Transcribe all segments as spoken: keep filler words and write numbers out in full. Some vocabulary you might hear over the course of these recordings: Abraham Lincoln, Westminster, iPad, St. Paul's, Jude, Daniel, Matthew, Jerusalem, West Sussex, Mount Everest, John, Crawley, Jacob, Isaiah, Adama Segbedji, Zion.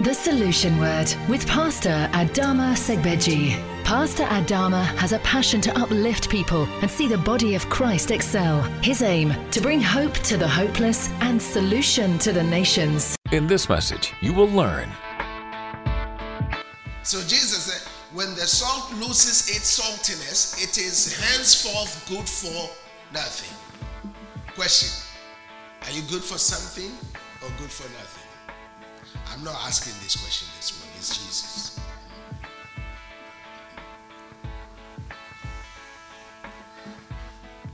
The Solution Word with Pastor Adama Segbedji. Pastor Adama has a passion to uplift people and see the body of Christ excel. His aim, to bring hope to the hopeless and solution to the nations. In this message, you will learn. So Jesus said, when the salt loses its saltiness, it is henceforth good for nothing. Question, are you good for something or good for nothing? I'm not asking this question this morning, it's Jesus.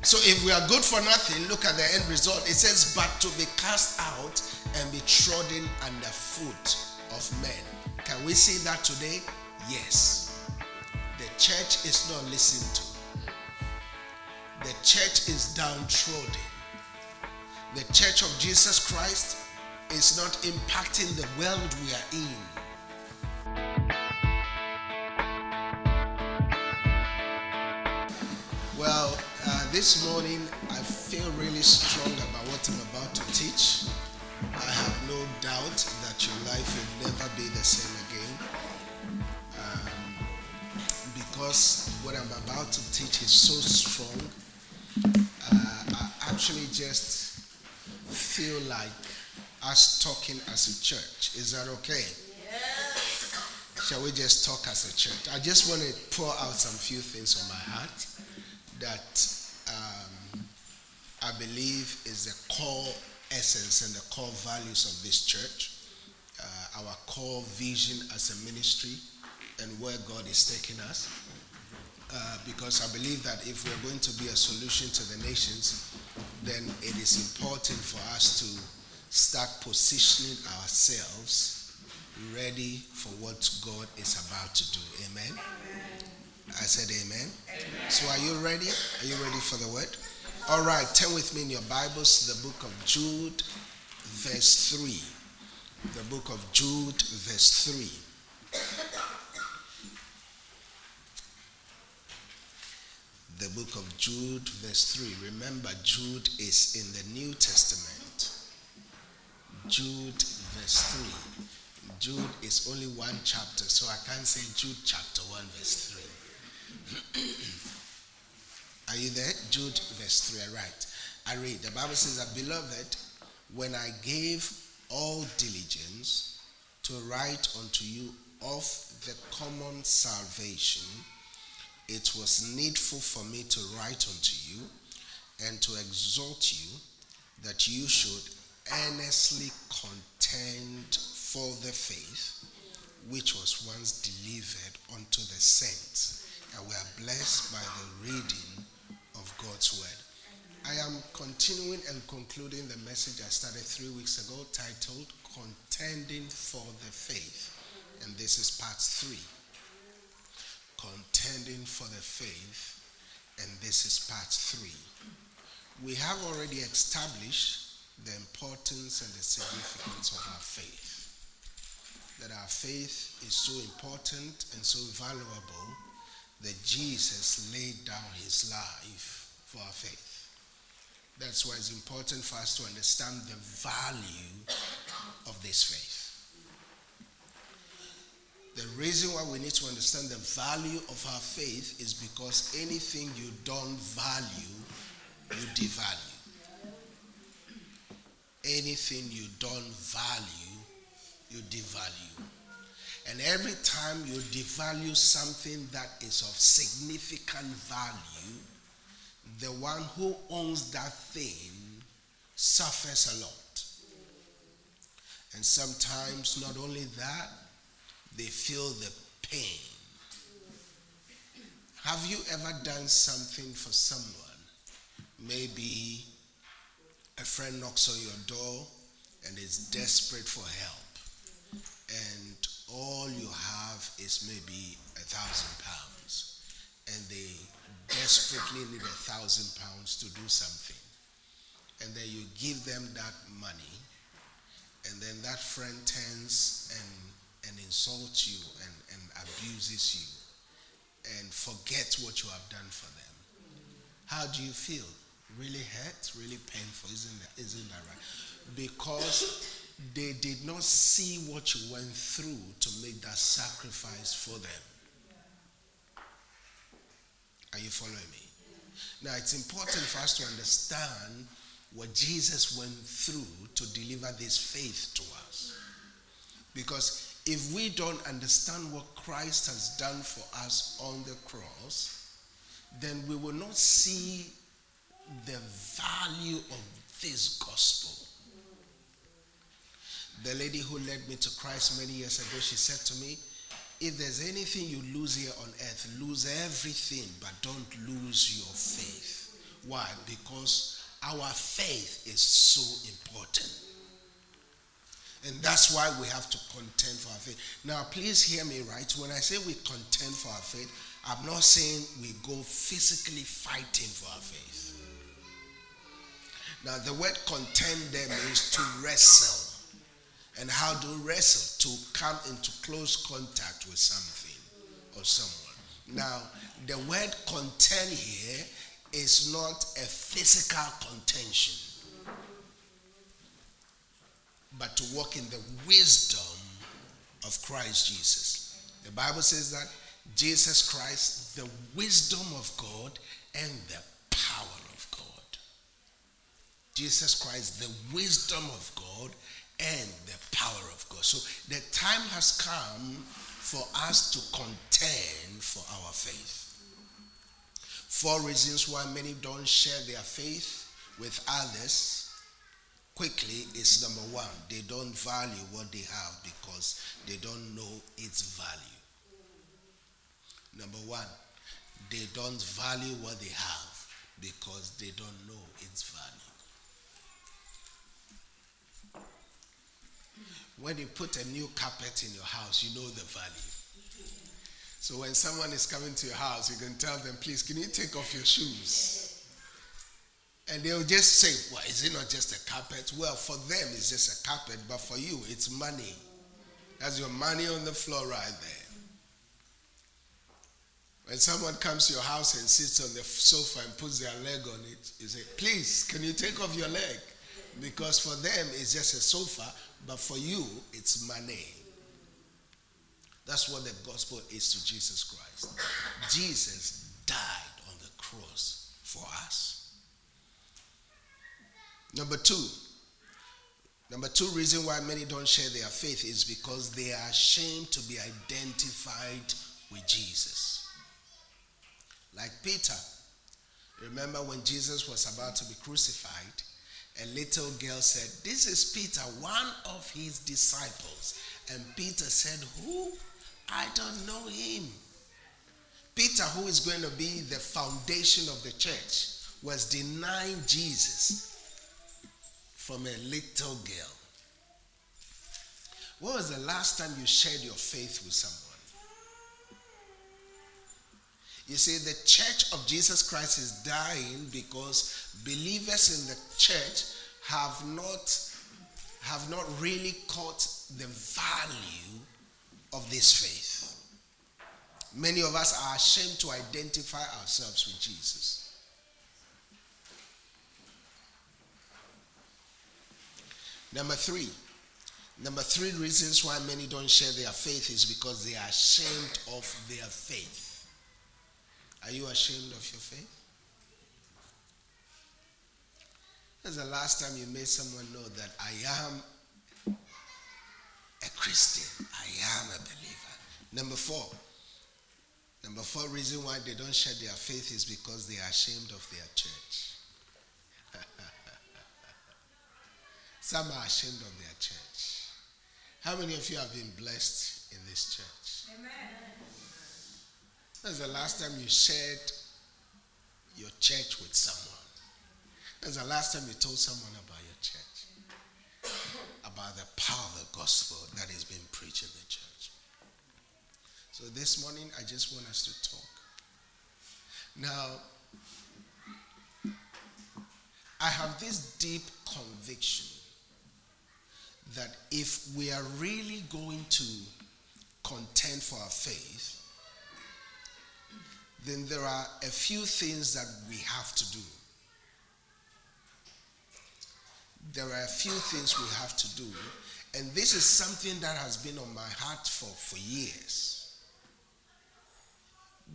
So if we are good for nothing, look at the end result. It says, but to be cast out and be trodden under foot of men. Can we see that today? Yes. The church is not listened to. The church is downtrodden. The church of Jesus Christ is not impacting the world we are in. Well, uh, this morning I feel really strong about what I'm about to teach. I have no doubt that your life will never be the same again. Um, because what I'm about to teach is so strong. Uh, I actually just feel like us talking as a church. Is that okay? Yeah. Shall we just talk as a church? I just want to pour out some few things on my heart that um, I believe is the core essence and the core values of this church, uh, our core vision as a ministry and where God is taking us. Uh, because I believe that if we're going to be a solution to the nations, then it is important for us to start positioning ourselves ready for what God is about to do. Amen? Amen. I said amen. Amen. So are you ready? Are you ready for the word? All right, turn with me in your Bibles to the book of Jude, verse three. The book of Jude, verse three. The book of Jude, verse three. Remember, Jude is in the New Testament. Jude verse three. Jude is only one chapter, so I can't say Jude chapter one verse three. Are you there? Jude verse three, all right. I read, the Bible says that, beloved, when I gave all diligence to write unto you of the common salvation, it was needful for me to write unto you and to exhort you that you should earnestly contend for the faith which was once delivered unto the saints. And we are blessed by the reading of God's word. I am continuing and concluding the message I started three weeks ago, titled Contending for the Faith. And this is part three. Contending for the Faith. And this is part three. We have already established the importance and the significance of our faith. That our faith is so important and so valuable that Jesus laid down his life for our faith. That's why it's important for us to understand the value of this faith. The reason why we need to understand the value of our faith is because anything you don't value, you devalue. Anything you don't value, you devalue. And every time you devalue something that is of significant value, the one who owns that thing suffers a lot. And sometimes, not only that, they feel the pain. Have you ever done something for someone? Maybe a friend knocks on your door and is desperate for help, and all you have is maybe a thousand pounds, and they desperately need a thousand pounds to do something, and then you give them that money, and then that friend turns and, and insults you and, and abuses you and forgets what you have done for them. How do you feel? Really hurt, really painful, isn't that, isn't that right? Because they did not see what you went through to make that sacrifice for them. Are you following me? Now, it's important for us to understand what Jesus went through to deliver this faith to us. Because if we don't understand what Christ has done for us on the cross, then we will not see the value of this gospel. The lady who led me to Christ many years ago, she said to me, if there's anything you lose here on earth, lose everything, but don't lose your faith. Why? Because our faith is so important. And that's why we have to contend for our faith. Now, please hear me right. When I say we contend for our faith, I'm not saying we go physically fighting for our faith. Now, the word contend there means to wrestle. And how do you wrestle? To come into close contact with something or someone. Now, the word contend here is not a physical contention, but to walk in the wisdom of Christ Jesus. The Bible says that Jesus Christ, the wisdom of God and the power of God. Jesus Christ, the wisdom of God and the power of God. So the time has come for us to contend for our faith. Four reasons why many don't share their faith with others quickly is number one, they don't value what they have because they don't know its value. Number one, they don't value what they have because they don't know its value. When you put a new carpet in your house, you know the value. So when someone is coming to your house, you can tell them, please, can you take off your shoes? And they'll just say, well, is it not just a carpet? Well, for them, it's just a carpet, but for you, it's money. That's your money on the floor right there. When someone comes to your house and sits on the sofa and puts their leg on it, you say, please, can you take off your leg? Because for them, it's just a sofa, but for you, it's money. That's what the gospel is to Jesus Christ. Jesus died on the cross for us. Number two. Number two reason why many don't share their faith is because they are ashamed to be identified with Jesus. Like Peter. Remember when Jesus was about to be crucified, a little girl said, this is Peter, one of his disciples. And Peter said, who? I don't know him. Peter, who is going to be the foundation of the church, was denying Jesus from a little girl. When was the last time you shared your faith with someone? You see, the church of Jesus Christ is dying because believers in the church have not, have not really caught the value of this faith. Many of us are ashamed to identify ourselves with Jesus. Number three. Number three reasons why many don't share their faith is because they are ashamed of their faith. Are you ashamed of your faith? That's the last time you made someone know that I am a Christian. I am a believer. Number four. Number four reason why they don't share their faith is because they are ashamed of their church. Some are ashamed of their church. How many of you have been blessed in this church? Amen. That's the last time you shared your church with someone. That's the last time you told someone about your church, about the power of the gospel that is being preached in the church. So this morning, I just want us to talk. Now, I have this deep conviction that if we are really going to contend for our faith, then there are a few things that we have to do. There are a few things we have to do And this is something that has been on my heart for, for years.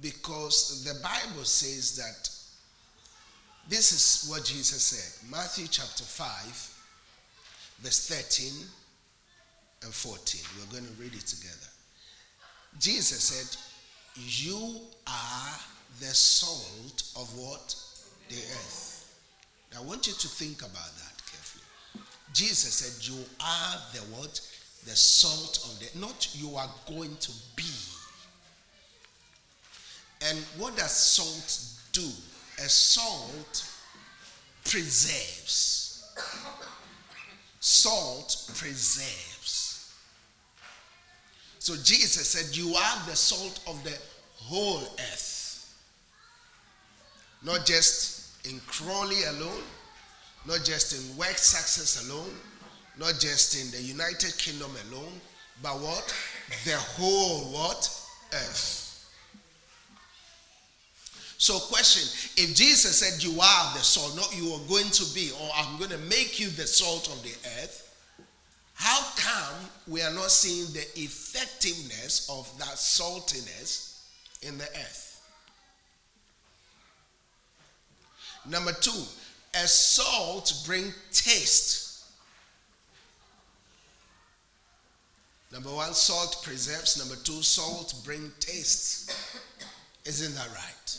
Because the Bible says that this is what Jesus said. Matthew chapter five, verse thirteen and fourteen. We're going to read it together. Jesus said, "You are the salt of what? The earth." Now, I want you to think about that carefully. Jesus said, "You are the what? The salt of the earth." Not you are going to be. And what does salt do? A salt preserves. Salt preserves. So Jesus said, "You are the salt of the whole earth." Not just in Crawley alone, not just in West Sussex alone, not just in the United Kingdom alone, but what? The whole what? Earth. So question, if Jesus said you are the salt, not you are going to be, or I'm going to make you the salt of the earth, how come we are not seeing the effectiveness of that saltiness in the earth? Number two, a salt brings taste. Number one, salt preserves. Number two, salt brings taste. Isn't that right?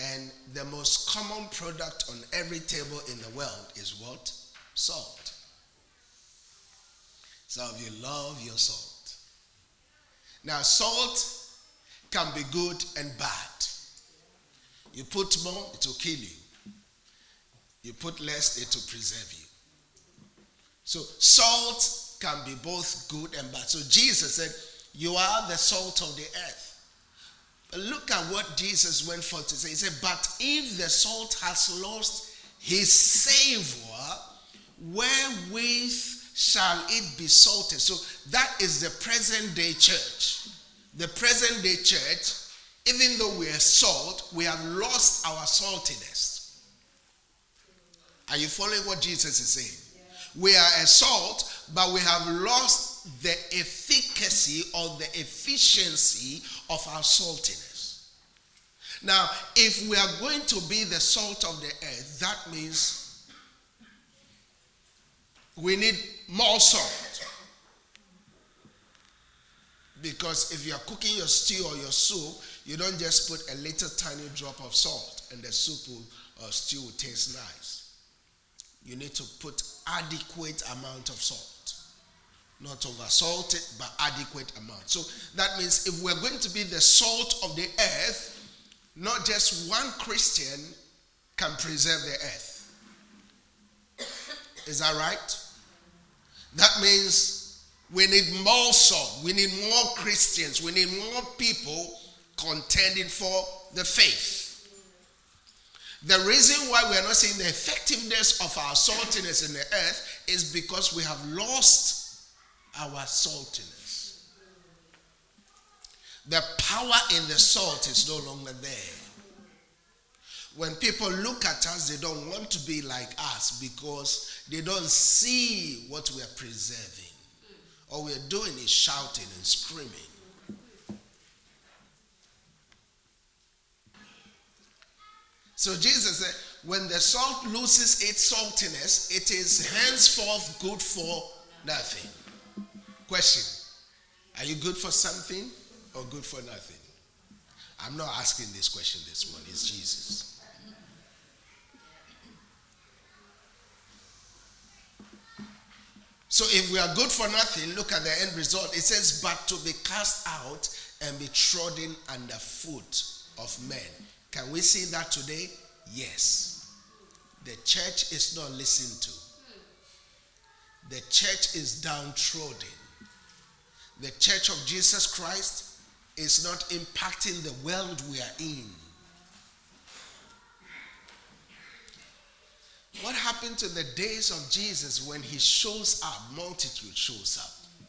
And the most common product on every table in the world is what? Salt. Some of you love your salt. Now, salt can be good and bad. You put more, it will kill you. You put less, it will preserve you. So, salt can be both good and bad. So, Jesus said, "You are the salt of the earth." Look at what Jesus went forth to say. He said, "But if the salt has lost his savor, wherewith shall it be salted?" So that is the present day church. The present day church, even though we are salt, we have lost our saltiness. Are you following what Jesus is saying? Yeah. We are a salt, but we have lost the efficacy or the efficiency of our saltiness. Now, if we are going to be the salt of the earth, that means we need more salt. Because if you are cooking your stew or your soup, you don't just put a little tiny drop of salt and the soup will, or stew will taste nice. You need to put adequate amount of salt. Not over-salted, but adequate amount. So that means if we're going to be the salt of the earth, not just one Christian can preserve the earth. Is that right? That means we need more salt. We need more Christians. We need more people contending for the faith. The reason why we are not seeing the effectiveness of our saltiness in the earth is because we have lost our saltiness. The power in the salt is no longer there. When people look at us, they don't want to be like us because they don't see what we are preserving. All we are doing is shouting and screaming. So Jesus said, when the salt loses its saltiness, it is henceforth good for nothing. Question, are you good for something or good for nothing? I'm not asking this question this morning, it's Jesus. So if we are good for nothing, look at the end result. It says, but to be cast out and be trodden under foot of men. Can we see that today? Yes. The church is not listened to. The church is downtrodden. The church of Jesus Christ is not impacting the world we are in. What happened to the days of Jesus when he shows up, multitude shows up?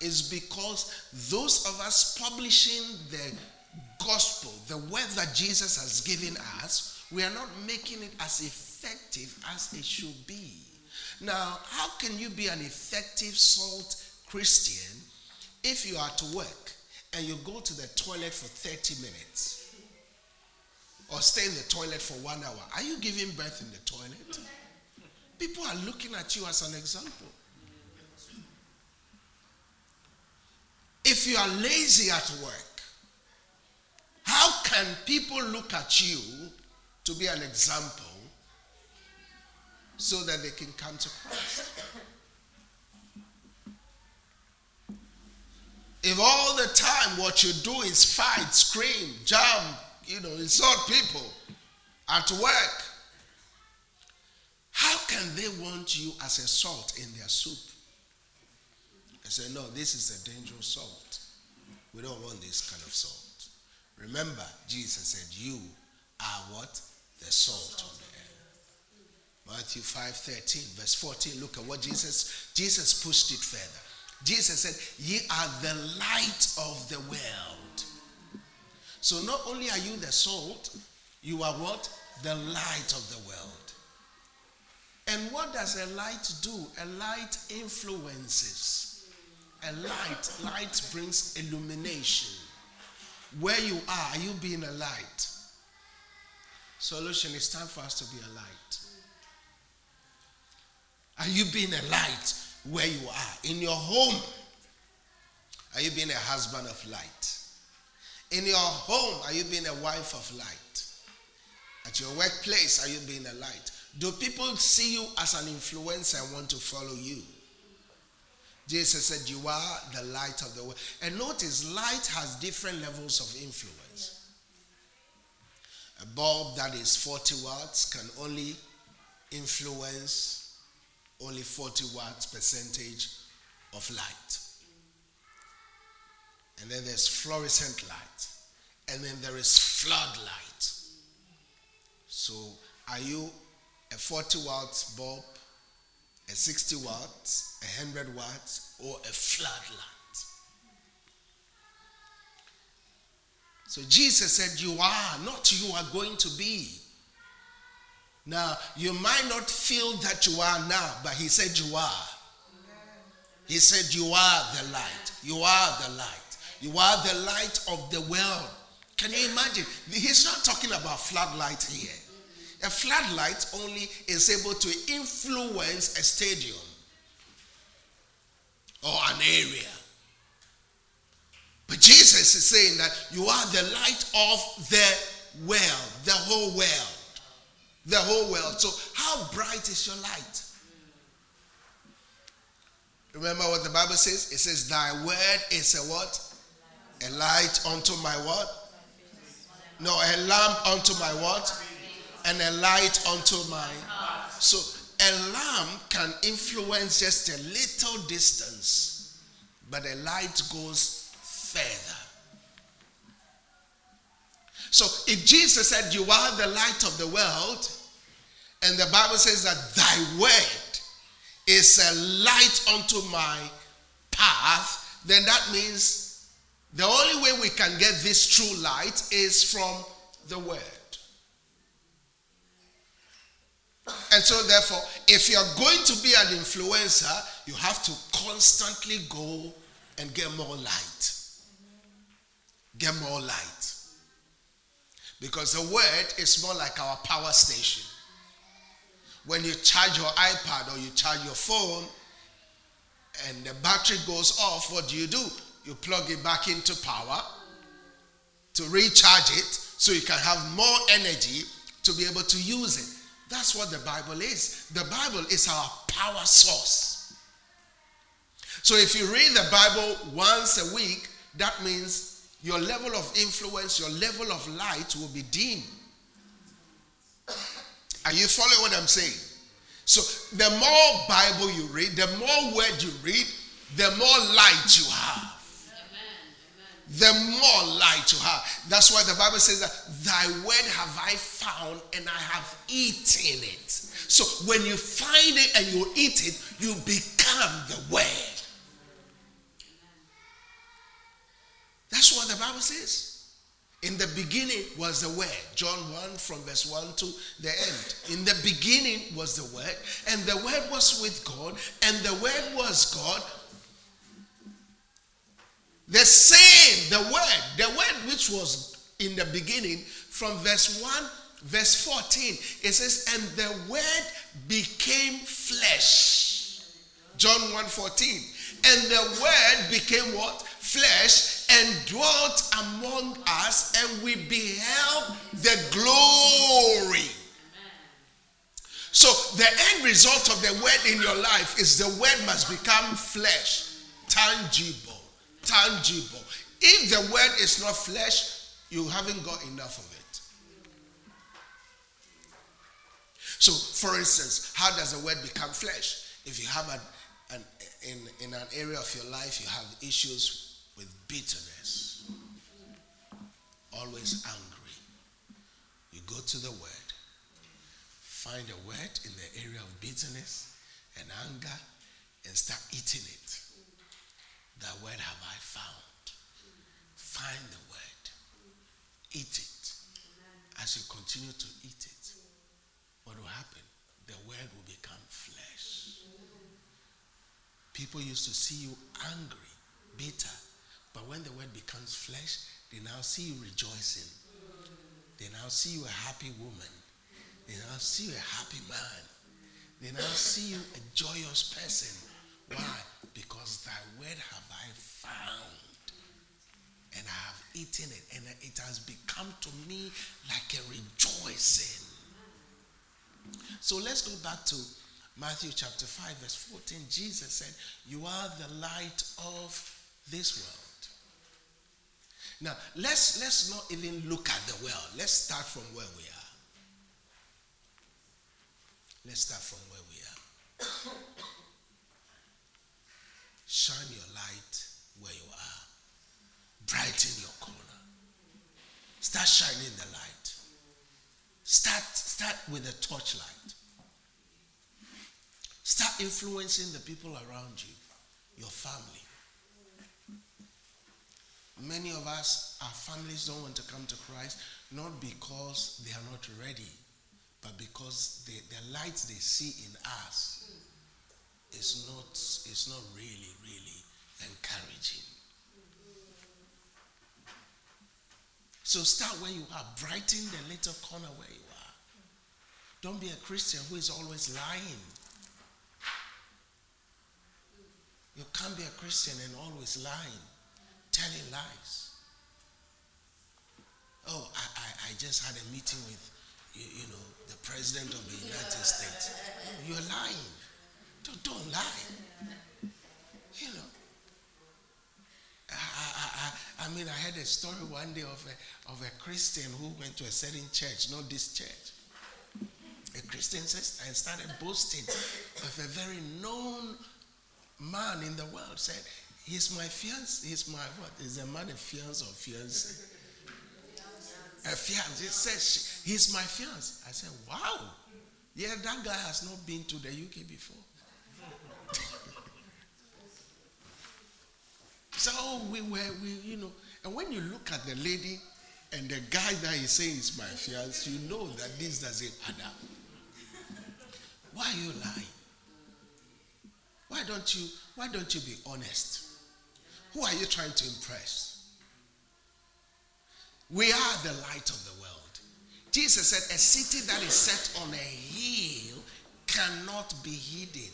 It's because those of us publishing the gospel, the word that Jesus has given us, we are not making it as effective as it should be. Now, how can you be an effective salt Christian if you are to work and you go to the toilet for thirty minutes or stay in the toilet for one hour? Are you giving birth in the toilet? People are looking at you as an example. If you are lazy at work, how can people look at you to be an example so that they can come to Christ? If all the time what you do is fight, scream, jump, you know, insult people at work, how can they want you as a salt in their soup? I say, no, this is a dangerous salt. We don't want this kind of salt. Remember, Jesus said, you are what? The salt on the earth. Matthew five thirteen, verse fourteen. Look at what Jesus, Jesus pushed it further. Jesus said, ye are the light of the world. So not only are you the salt, you are what? The light of the world. And what does a light do? A light influences. A light, light brings illumination. Where you are, are you being a light? Solution, it's time for us to be a light. Are you being a light where you are? In your home, are you being a husband of light? In your home, are you being a wife of light? At your workplace, are you being a light? Do people see you as an influencer and want to follow you? Jesus said, you are the light of the world. And notice, light has different levels of influence. A bulb that is forty watts can only influence only forty watts percentage of light. And then there's fluorescent light. And then there is floodlight. So, are you a forty watts bulb, a sixty watts, a one hundred watts, or a floodlight? So Jesus said, you are, not you are going to be. Now, you might not feel that you are now, but he said you are. He said you are the light. You are the light. You are the light of the world. Can you imagine? He's not talking about floodlight here. A floodlight only is able to influence a stadium or an area. But Jesus is saying that you are the light of the world, the whole world. The whole world. So how bright is your light? Remember what the Bible says? It says, thy word is a what? A light unto my what? No, a lamp unto my what? And a light unto my heart. So a lamp can influence just a little distance, but a light goes further. So if Jesus said you are the light of the world, and the Bible says that thy word is a light unto my path, then that means the only way we can get this true light is from the word. And so therefore, if you're going to be an influencer, you have to constantly go and get more light. Get more light. Because the word is more like our power station. When you charge your iPad or you charge your phone and the battery goes off, what do you do? You plug it back into power to recharge it so you can have more energy to be able to use it. That's what the Bible is. The Bible is our power source. So if you read the Bible once a week, that means your level of influence, your level of light will be dim. Are you following what I'm saying? So the more Bible you read, the more word you read, the more light you have. The more light you have. That's why the Bible says that thy word have I found and I have eaten it. So when you find it and you eat it, you become the word. That's what the Bible says. In the beginning was the Word. John one from verse one to the end. In the beginning was the Word, and the Word was with God, and the Word was God. The same, the Word, the Word which was in the beginning, from verse one, verse fourteen, it says, and the Word became flesh. John one fourteen. And the Word became what? Flesh, and dwelt among us, and we beheld the glory. So the end result of the Word in your life is the Word must become flesh, tangible, tangible. If the Word is not flesh, you haven't got enough of it. So, for instance, how does the Word become flesh? If you have an, an in, in an area of your life, you have issues with bitterness, always angry, you go to the Word, find a word in the area of bitterness and anger, and start eating it. That word have I found. Find the Word, eat it. As you continue to eat it, what will happen? The Word will become flesh. People used to see you angry, bitter. But when the Word becomes flesh, they now see you rejoicing. They now see you a happy woman. They now see you a happy man. They now see you a joyous person. Why? Because thy Word have I found, and I have eaten it, and it has become to me like a rejoicing. So let's go back to Matthew chapter five, verse fourteen. Jesus said, you are the light of this world. Now, let's let's not even look at the world. Let's start from where we are. Let's start from where we are. Shine your light where you are. Brighten your corner. Start shining the light. Start, start with a torchlight. Start influencing the people around you, your family. Many of us, our families don't want to come to Christ, not because they are not ready, but because they, the light they see in us is not, is not really, really encouraging. So start where you are. Brighten the little corner where you are. Don't be a Christian who is always lying. You can't be a Christian and always lying. Telling lies. Oh, I, I, I just had a meeting with, you, you know, the President of the United States. You're lying. Don't, don't lie. You know. I, I, I, I mean, I had a story one day of a, of a Christian who went to a certain church, not this church. A Christian sister, and started boasting of a very known man in the world, said, He's my fiancé, he's my what? Is a man a fiancé or fiancé? A fiancé. He says, he's my fiancé. I said, wow. Yeah, that guy has not been to the U K before. So we were, we, you know, and when you look at the lady and the guy that he says is my fiancé, you know that this doesn't add up. Why are you lying? Why don't you, why don't you be honest? Who are you trying to impress? We are the light of the world. Jesus said, a city that is set on a hill cannot be hidden.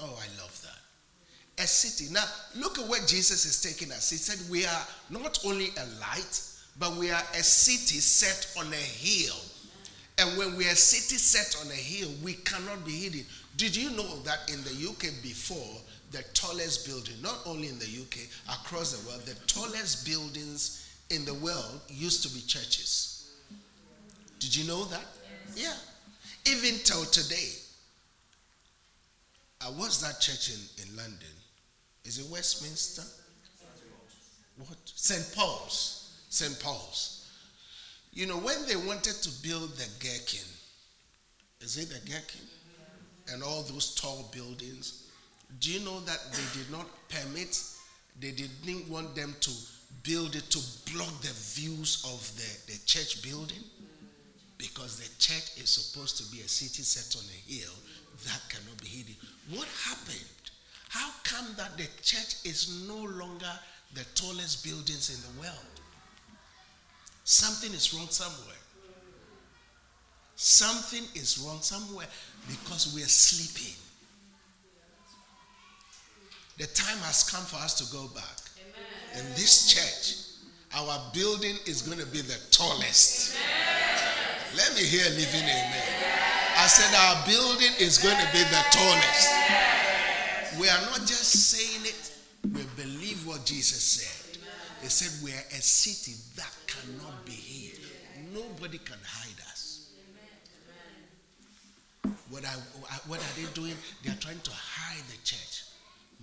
Oh, I love that. A city. Now, look at where Jesus is taking us. He said, we are not only a light, but we are a city set on a hill. And when we are a city set on a hill, we cannot be hidden. Did you know that in the U K before, the tallest building, not only in the U K, across the world, the tallest buildings in the world used to be churches? Did you know that? Yes. Yeah. Even till today. Uh, what's that church in, in London? Is it Westminster? What? Saint Paul's. Saint Paul's. You know, when they wanted to build the Gherkin, is it the Gherkin? And all those tall buildings, do you know that they did not permit, they didn't want them to build it to block the views of the, the church building, because the church is supposed to be a city set on a hill that cannot be hidden. What happened? How come that the church is no longer the tallest buildings in the world? Something is wrong somewhere. Something is wrong somewhere because we are sleeping. The time has come for us to go back. Amen. And this church, our building is going to be the tallest. Amen. Let me hear living amen. I said our building is going to be the tallest. We are not just saying it, we believe what Jesus said. He said we are a city that cannot be hid. Nobody can hide us. What are, what are they doing? They are trying to hide the church,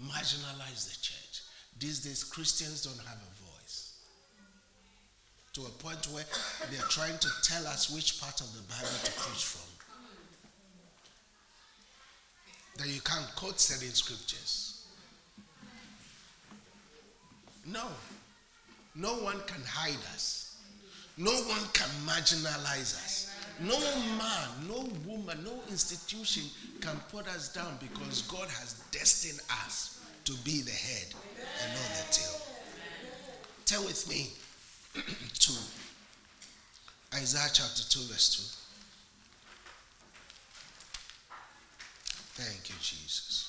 marginalize the church. These days, Christians don't have a voice. To a point where they are trying to tell us which part of the Bible to preach from. That you can't quote certain scriptures. No. No one can hide us. No one can marginalize us. No man, no woman, no institution can put us down, because God has destined us to be the head and not the tail. Turn with me to Isaiah chapter two, verse two. Thank you, Jesus.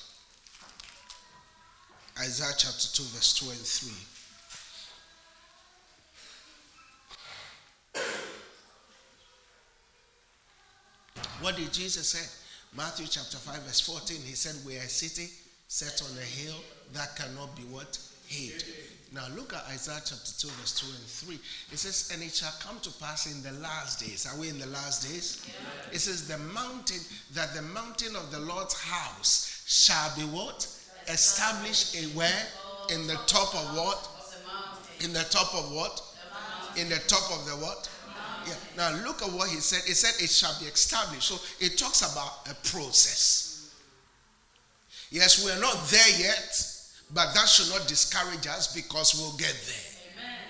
Isaiah chapter two, verse two and three. What did Jesus say? Matthew chapter five, verse fourteen. He said, we are a city set on a hill that cannot be what? Hid. Now look at Isaiah chapter two, verse two and three. It says, and it shall come to pass in the last days. Are we in the last days? Yeah. It says, the mountain, that the mountain of the Lord's house shall be what? Established in where? In the top of what? In the top of what? In the top of the what? Yeah. Now look at what he said. He said, it shall be established. So it talks about a process. Yes, we are not there yet. But that should not discourage us, because we'll get there. Amen.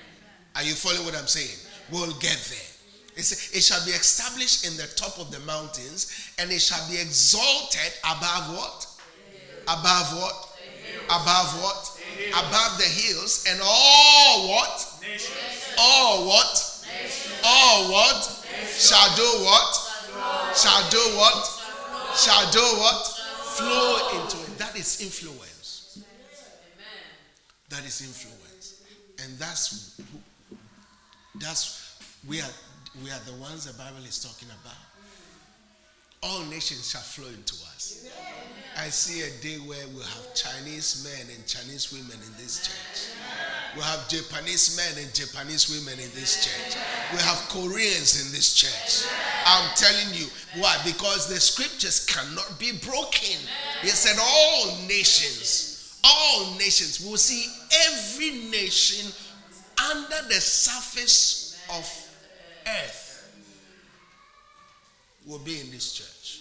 Are you following what I'm saying? Amen. We'll get there. It says, it shall be established in the top of the mountains, and it shall be exalted above what? Above what? Above what? Above the hills, and all what? Nations. All what? Nations. All what? Nations. Shall do what? Flow. Shall do what? Flow. Shall do what? Flow. Flow into it. That is influence. That is influence, and that's that's we are we are the ones the Bible is talking about. All nations shall flow into us. I see a day where we'll have Chinese men and Chinese women in this church. We'll have Japanese men and Japanese women in this church. We'll have Koreans in this church. I'm telling you why, because the scriptures cannot be broken. He said, all nations. All nations. We will see every nation under the surface of earth will be in this church.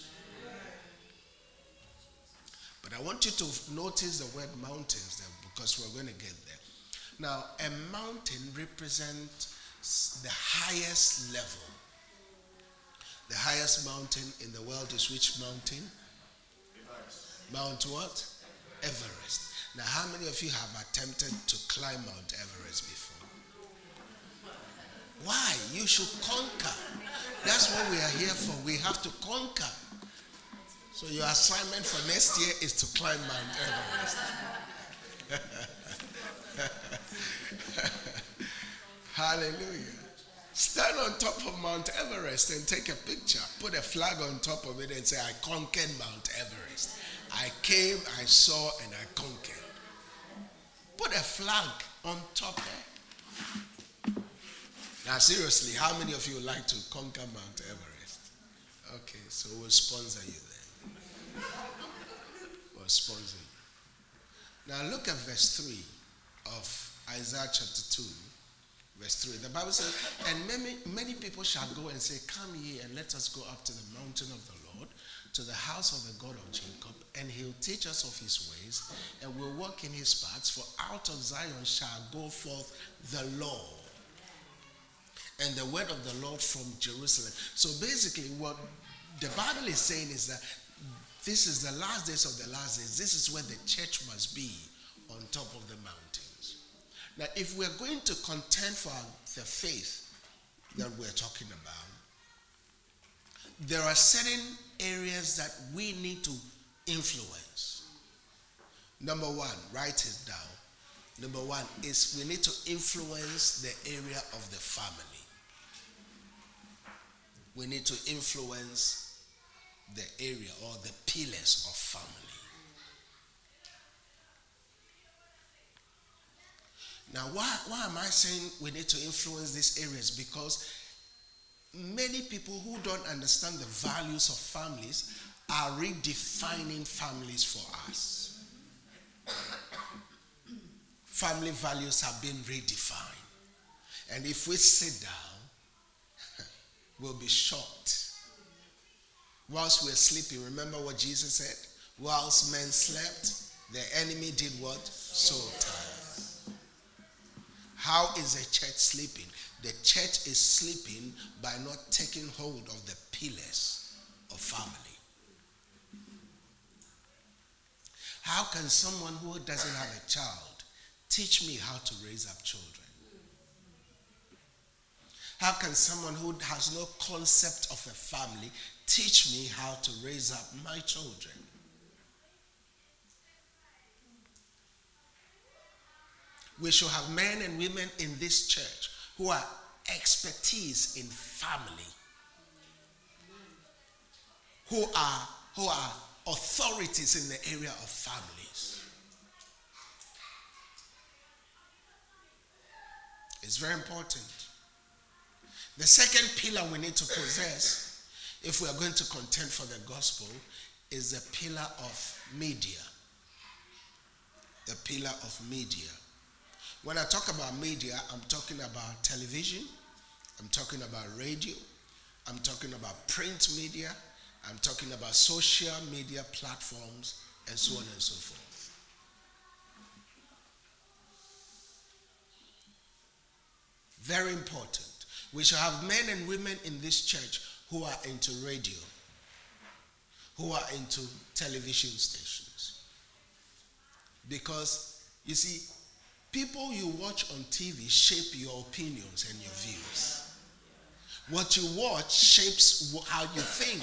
But I want you to notice the word mountains there, because we're going to get there. Now, a mountain represents the highest level. The highest mountain in the world is which mountain? Mount what? Everest. Now, how many of you have attempted to climb Mount Everest before? Why? You should conquer. That's what we are here for. We have to conquer. So your assignment for next year is to climb Mount Everest. Hallelujah. Stand on top of Mount Everest and take a picture. Put a flag on top of it and say, I conquered Mount Everest. I came, I saw, and I conquered. Put a flag on top of it. Now, seriously, how many of you would like to conquer Mount Everest? Okay, so we'll sponsor you then. We'll sponsor you. Now, look at verse three of Isaiah chapter two. Verse three. The Bible says, and many, many people shall go and say, come ye, and let us go up to the mountain of the Lord, to the house of the God of Jacob, and he'll teach us of his ways, and we'll walk in his paths, for out of Zion shall go forth the law and the word of the Lord from Jerusalem. So basically what the Bible is saying is that this is the last days of the last days. This is where the church must be, on top of the mountains. Now, if we're going to contend for the faith that we're talking about, there are certain areas that we need to influence. Number one, write it down. Number one is we need to influence the area of the family. We need to influence the area or the pillars of family. Now, why, why am I saying we need to influence these areas? Because many people who don't understand the values of families are redefining families for us. Family values have been redefined. And if we sit down, we'll be shocked. Whilst we're sleeping, remember what Jesus said? Whilst men slept, the enemy did what? Sold time. How is the church sleeping? The church is sleeping by not taking hold of the pillars of family. How can someone who doesn't have a child teach me how to raise up children? How can someone who has no concept of a family teach me how to raise up my children? We should have men and women in this church who are expertise in family, who are, who are authorities in the area of families. It's very important. The second pillar we need to possess if we are going to contend for the gospel is the pillar of media. The pillar of media. When I talk about media, I'm talking about television, I'm talking about radio, I'm talking about print media, I'm talking about social media platforms, and so on and so forth. Very important. We shall have men and women in this church who are into radio, who are into television stations. Because, you see, people you watch on T V shape your opinions and your views. What you watch shapes how you think.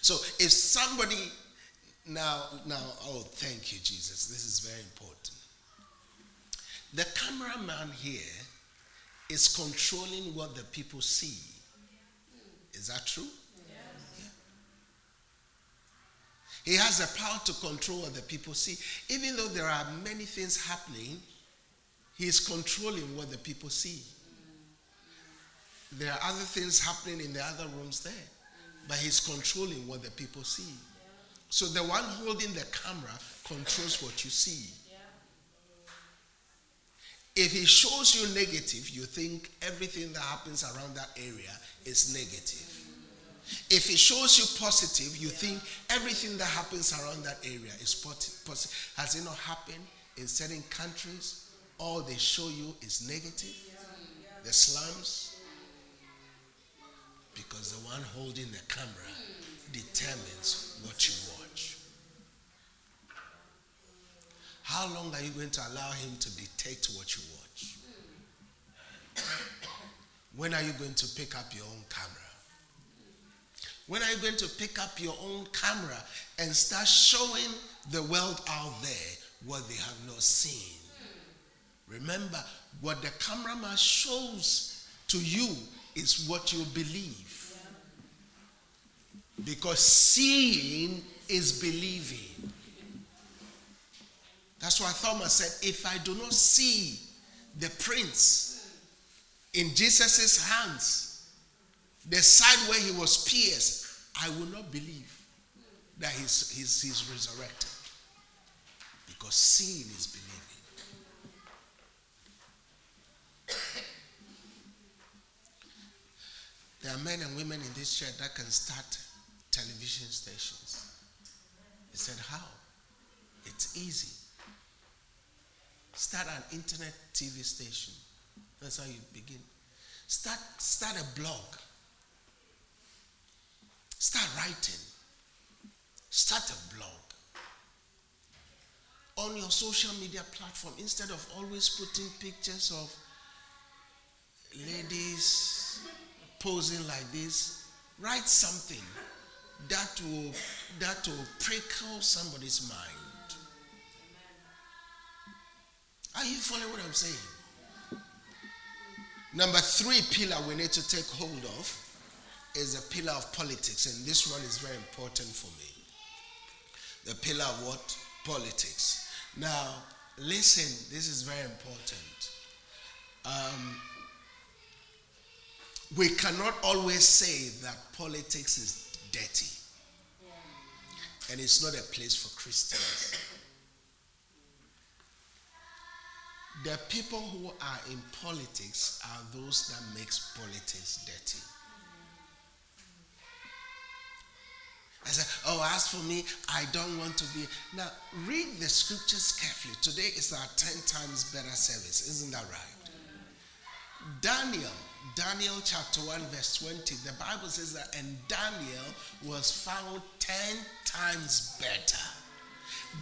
So if somebody, now, now, oh, thank you, Jesus. This is very important. The cameraman here is controlling what the people see. Is that true? He has the power to control what the people see. Even though there are many things happening, he is controlling what the people see. There are other things happening in the other rooms there, but he's controlling what the people see. So the one holding the camera controls what you see. If he shows you negative, you think everything that happens around that area is negative. If it shows you positive, you yeah. think everything that happens around that area is positive. Has it not happened in certain countries? All they show you is negative. Yeah. The slums. Because the one holding the camera determines what you watch. How long are you going to allow him to dictate what you watch? When are you going to pick up your own camera? When are you going to pick up your own camera and start showing the world out there what they have not seen? Remember, what the cameraman shows to you is what you believe. Because seeing is believing. That's why Thomas said, if I do not see the prints in Jesus' hands, the side where he was pierced, I will not believe that he's, he's, he's resurrected. Because seeing is believing. There are men and women in this church that can start television stations. He said, how? It's easy. Start an internet T V station. That's how you begin. Start, start a blog. Start writing. Start a blog. On your social media platform, instead of always putting pictures of ladies posing like this, write something that will, that will prickle somebody's mind. Are you following what I'm saying? Number three pillar we need to take hold of is the pillar of politics, and this one is very important for me. The pillar of what? Politics. Now, listen, this is very important. Um, we cannot always say that politics is dirty, and it's not a place for Christians. The people who are in politics are those that makes politics dirty. I said, oh, as for me, I don't want to be. Now, read the scriptures carefully. Today is our ten times better service. Isn't that right? Daniel, Daniel chapter one verse twenty, the Bible says that, and Daniel was found ten times better.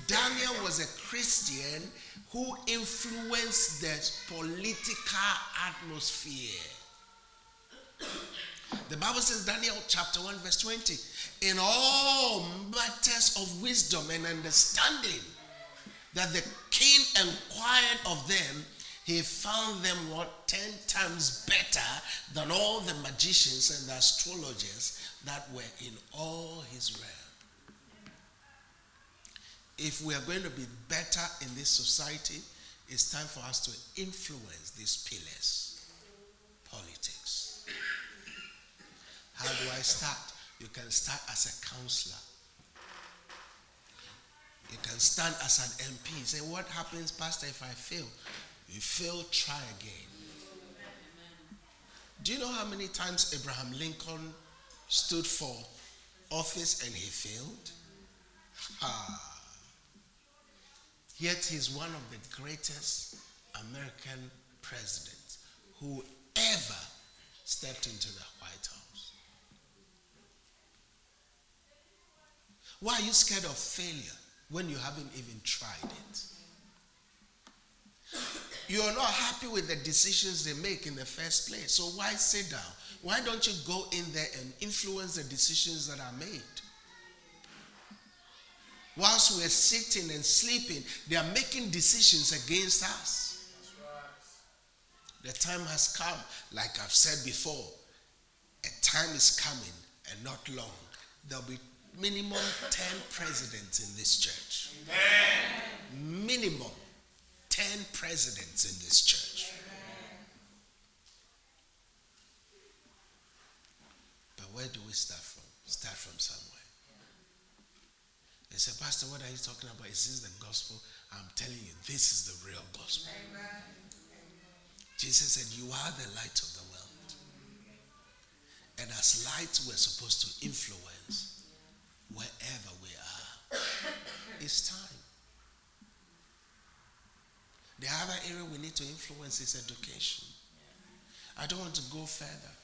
Daniel was a Christian who influenced the political atmosphere. The Bible says, Daniel chapter one verse twenty, in all matters of wisdom and understanding that the king inquired of them, he found them what? Ten times better than all the magicians and the astrologers that were in all his realm. If we are going to be better in this society, it's time for us to influence these pillars. Politics. How do I start? You can start as a counselor. You can stand as an M P. Say, what happens, Pastor, if I fail? You fail, try again. Do you know how many times Abraham Lincoln stood for office and he failed? Ah. Yet he's one of the greatest American presidents who ever stepped into the White House. Why are you scared of failure when you haven't even tried it? You're not happy with the decisions they make in the first place. So why sit down? Why don't you go in there and influence the decisions that are made? Whilst we're sitting and sleeping, they are making decisions against us. The time has come, like I've said before, a time is coming and not long. There'll be minimum ten presidents in this church. Amen. Minimum ten presidents in this church. Amen. But where do we start from? Start from somewhere. They say, Pastor, what are you talking about? Is this the gospel? I'm telling you, this is the real gospel. Amen. Jesus said, you are the light of the world. And as light, we're supposed to influence wherever we are. It's time. The other area we need to influence is education. I don't want to go further,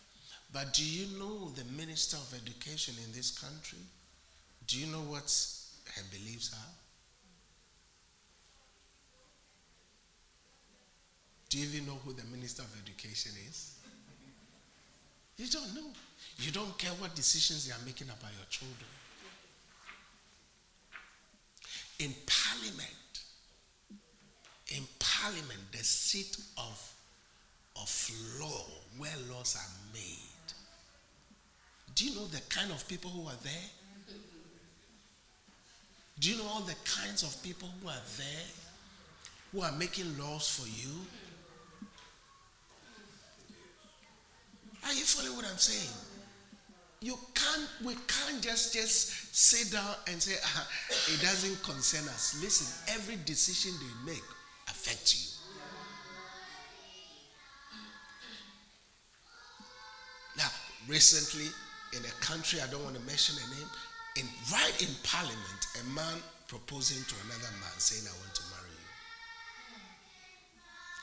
but do you know the Minister of Education in this country? Do you know what her beliefs are? Do you even know who the Minister of Education is? You don't know. You don't care what decisions they are making about your children. In parliament, in parliament, the seat of, of law, where laws are made. Do you know the kind of people who are there? Do you know all the kinds of people who are there, who are making laws for you? Are you following what I'm saying? You can't, we can't just, just sit down and say, ah, it doesn't concern us. Listen, every decision they make affects you. Now, recently, in a country, I don't want to mention a name, in, right in parliament, a man proposing to another man saying, I want to marry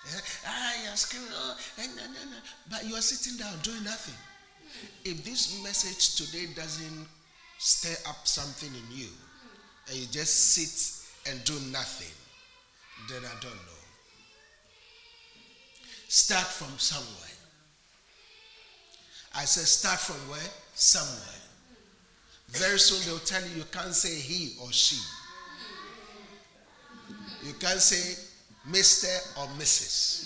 you. Yeah? Ah, you're screaming, oh, no, no, no. But you're sitting down doing nothing. If this message today doesn't stir up something in you, and you just sit and do nothing, then I don't know. Start from somewhere. I said start from where? Somewhere. Very soon they'll tell you you can't say he or she. You can't say Mister or Missus.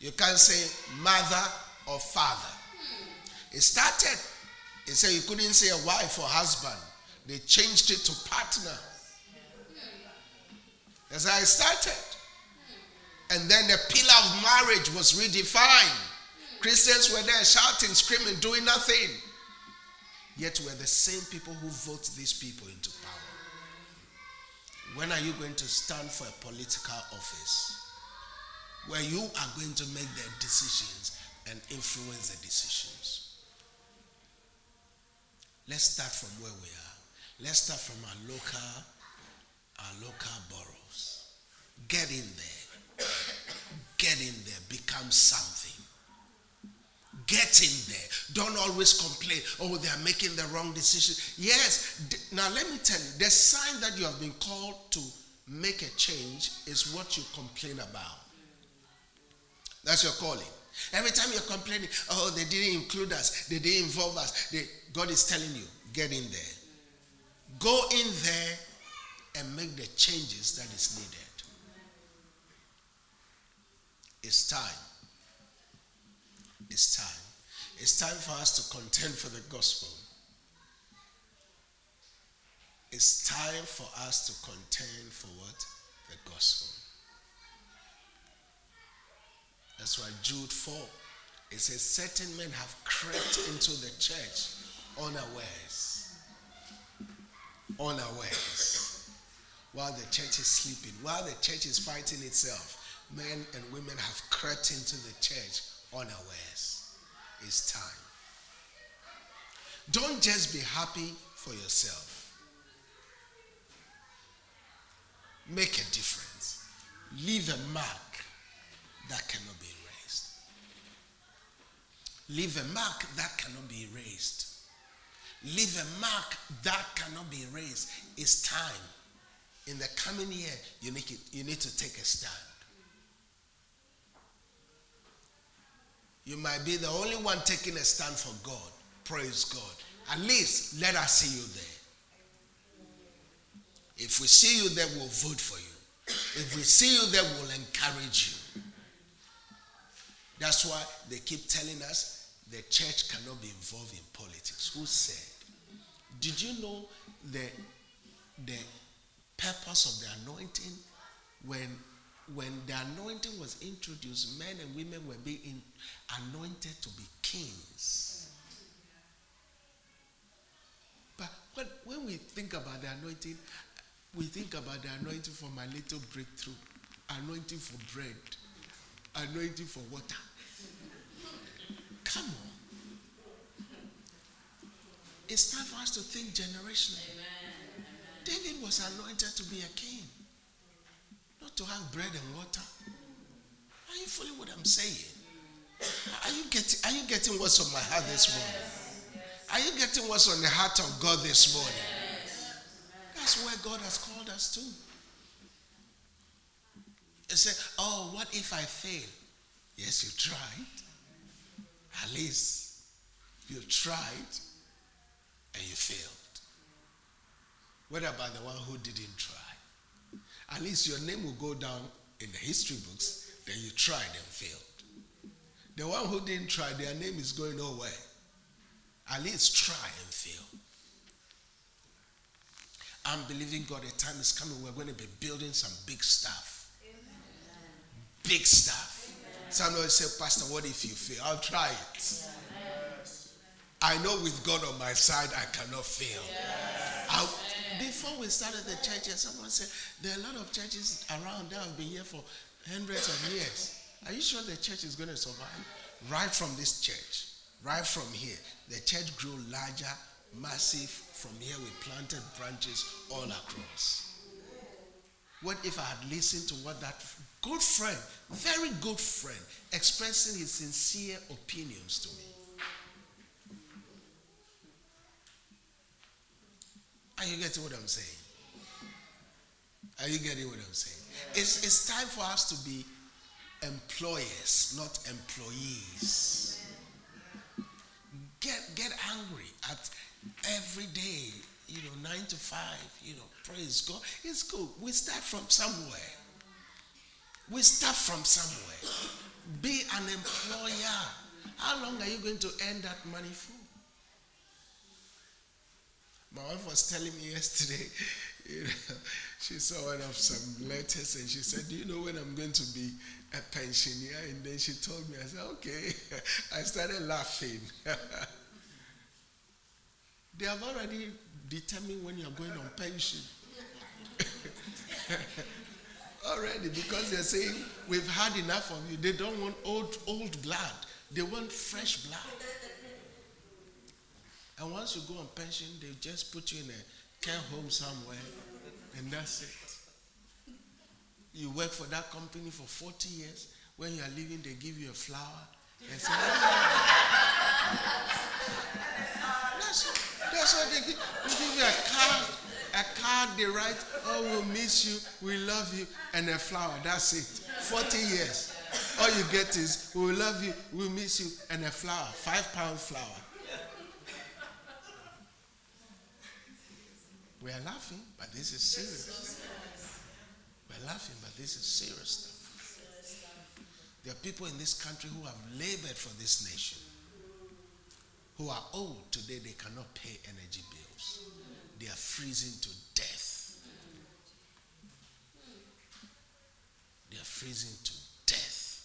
You can't say mother or father. It started. It said you couldn't say a wife or husband. They changed it to partner. That's how it started. And then the pillar of marriage was redefined. Christians were there shouting, screaming, doing nothing. Yet we're the same people who vote these people into power. When are you going to stand for a political office where you are going to make the decisions and influence the decisions? Let's start from where we are. Let's start from our local, our local boroughs. Get in there. Get in there. Become something. Get in there. Don't always complain. Oh, they are making the wrong decision. Yes. Now, let me tell you. The sign that you have been called to make a change is what you complain about. That's your calling. Every time you're complaining, oh, they didn't include us. They didn't involve us. They, God is telling you, get in there. Go in there and make the changes that is needed. It's time. It's time. It's time for us to contend for the gospel. It's time for us to contend for what? The gospel. That's why Jude four, it says, certain men have crept into the church unawares. Unawares. While the church is sleeping, while the church is fighting itself, men and women have crept into the church unawares. It's time. Don't just be happy for yourself. Make a difference. Leave a mark that cannot be erased. Leave a mark that cannot be erased. Leave a mark that cannot be erased. It's time. In the coming year, you need, it, you need to take a stand. You might be the only one taking a stand for God. Praise God. At least let us see you there. If we see you there, we'll vote for you. If we see you there, we'll encourage you. That's why they keep telling us the church cannot be involved in politics. Who said? Did you know the, the purpose of the anointing? When When the anointing was introduced, men and women were being anointed to be kings. But when, when we think about the anointing, we think about the anointing for my little breakthrough, anointing for bread, anointing for water. Come on. It's time for us to think generationally. Amen. David was anointed to be a king. To have bread and water. Are you following what I'm saying? Are you getting, are you getting what's on my heart this morning? Yes. Are you getting what's on the heart of God this morning? Yes. That's where God has called us to. He said, oh, what if I fail? Yes, you tried. At least you tried and you failed. What about the one who didn't try? At least your name will go down in the history books that you tried and failed. The one who didn't try, their name is going nowhere. At least try and fail. I'm believing God, the time is coming. We're going to be building some big stuff. Amen. Big stuff. Somebody say, Pastor, what if you fail? I'll try it. Yes. I know with God on my side, I cannot fail. Yes. I'll Before we started the church, someone said, there are a lot of churches around that have been here for hundreds of years. Are you sure the church is going to survive? Right from this church. Right from here, the church grew larger, massive. From here, we planted branches all across. What if I had listened to what that good friend, very good friend, expressing his sincere opinions to me? Are you getting what I'm saying? Are you getting what I'm saying? It's, it's time for us to be employers, not employees. Get get angry at every day, you know, nine to five, you know, praise God. It's good. We start from somewhere. We start from somewhere. Be an employer. How long are you going to earn that money for? My wife was telling me yesterday, you know, she saw one of some letters and she said, do you know when I'm going to be a pensioner? And then she told me, I said, okay. I started laughing. They have already determined when you are going on pension. Already, because they're saying, we've had enough of you. They don't want old, old blood. They want fresh blood. And once you go on pension, they just put you in a care home somewhere, and that's it. You work for that company for forty years. When you are leaving, they give you a flower. And say, that's, that's what they give. They give you a card. A card they write, oh, we'll miss you, we love you, and a flower. That's it. forty years. All you get is, we love you, we miss you, and a flower. Five-pound flower. We are laughing, but this is serious. We're laughing, but this is serious stuff. There are people in this country who have labored for this nation, who are old today, they cannot pay energy bills. They are freezing to death. They are freezing to death.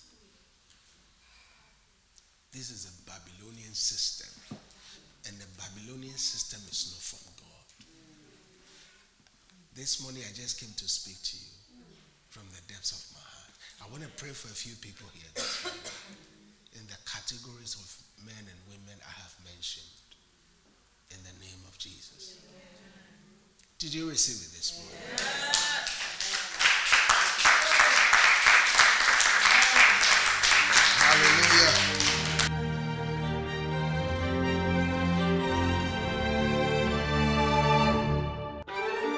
This is a Babylonian system, and the Babylonian system is not from God. This morning, I just came to speak to you from the depths of my heart. I want to pray for a few people here this morning in the categories of men and women I have mentioned in the name of Jesus. Did you receive it this morning? Hallelujah.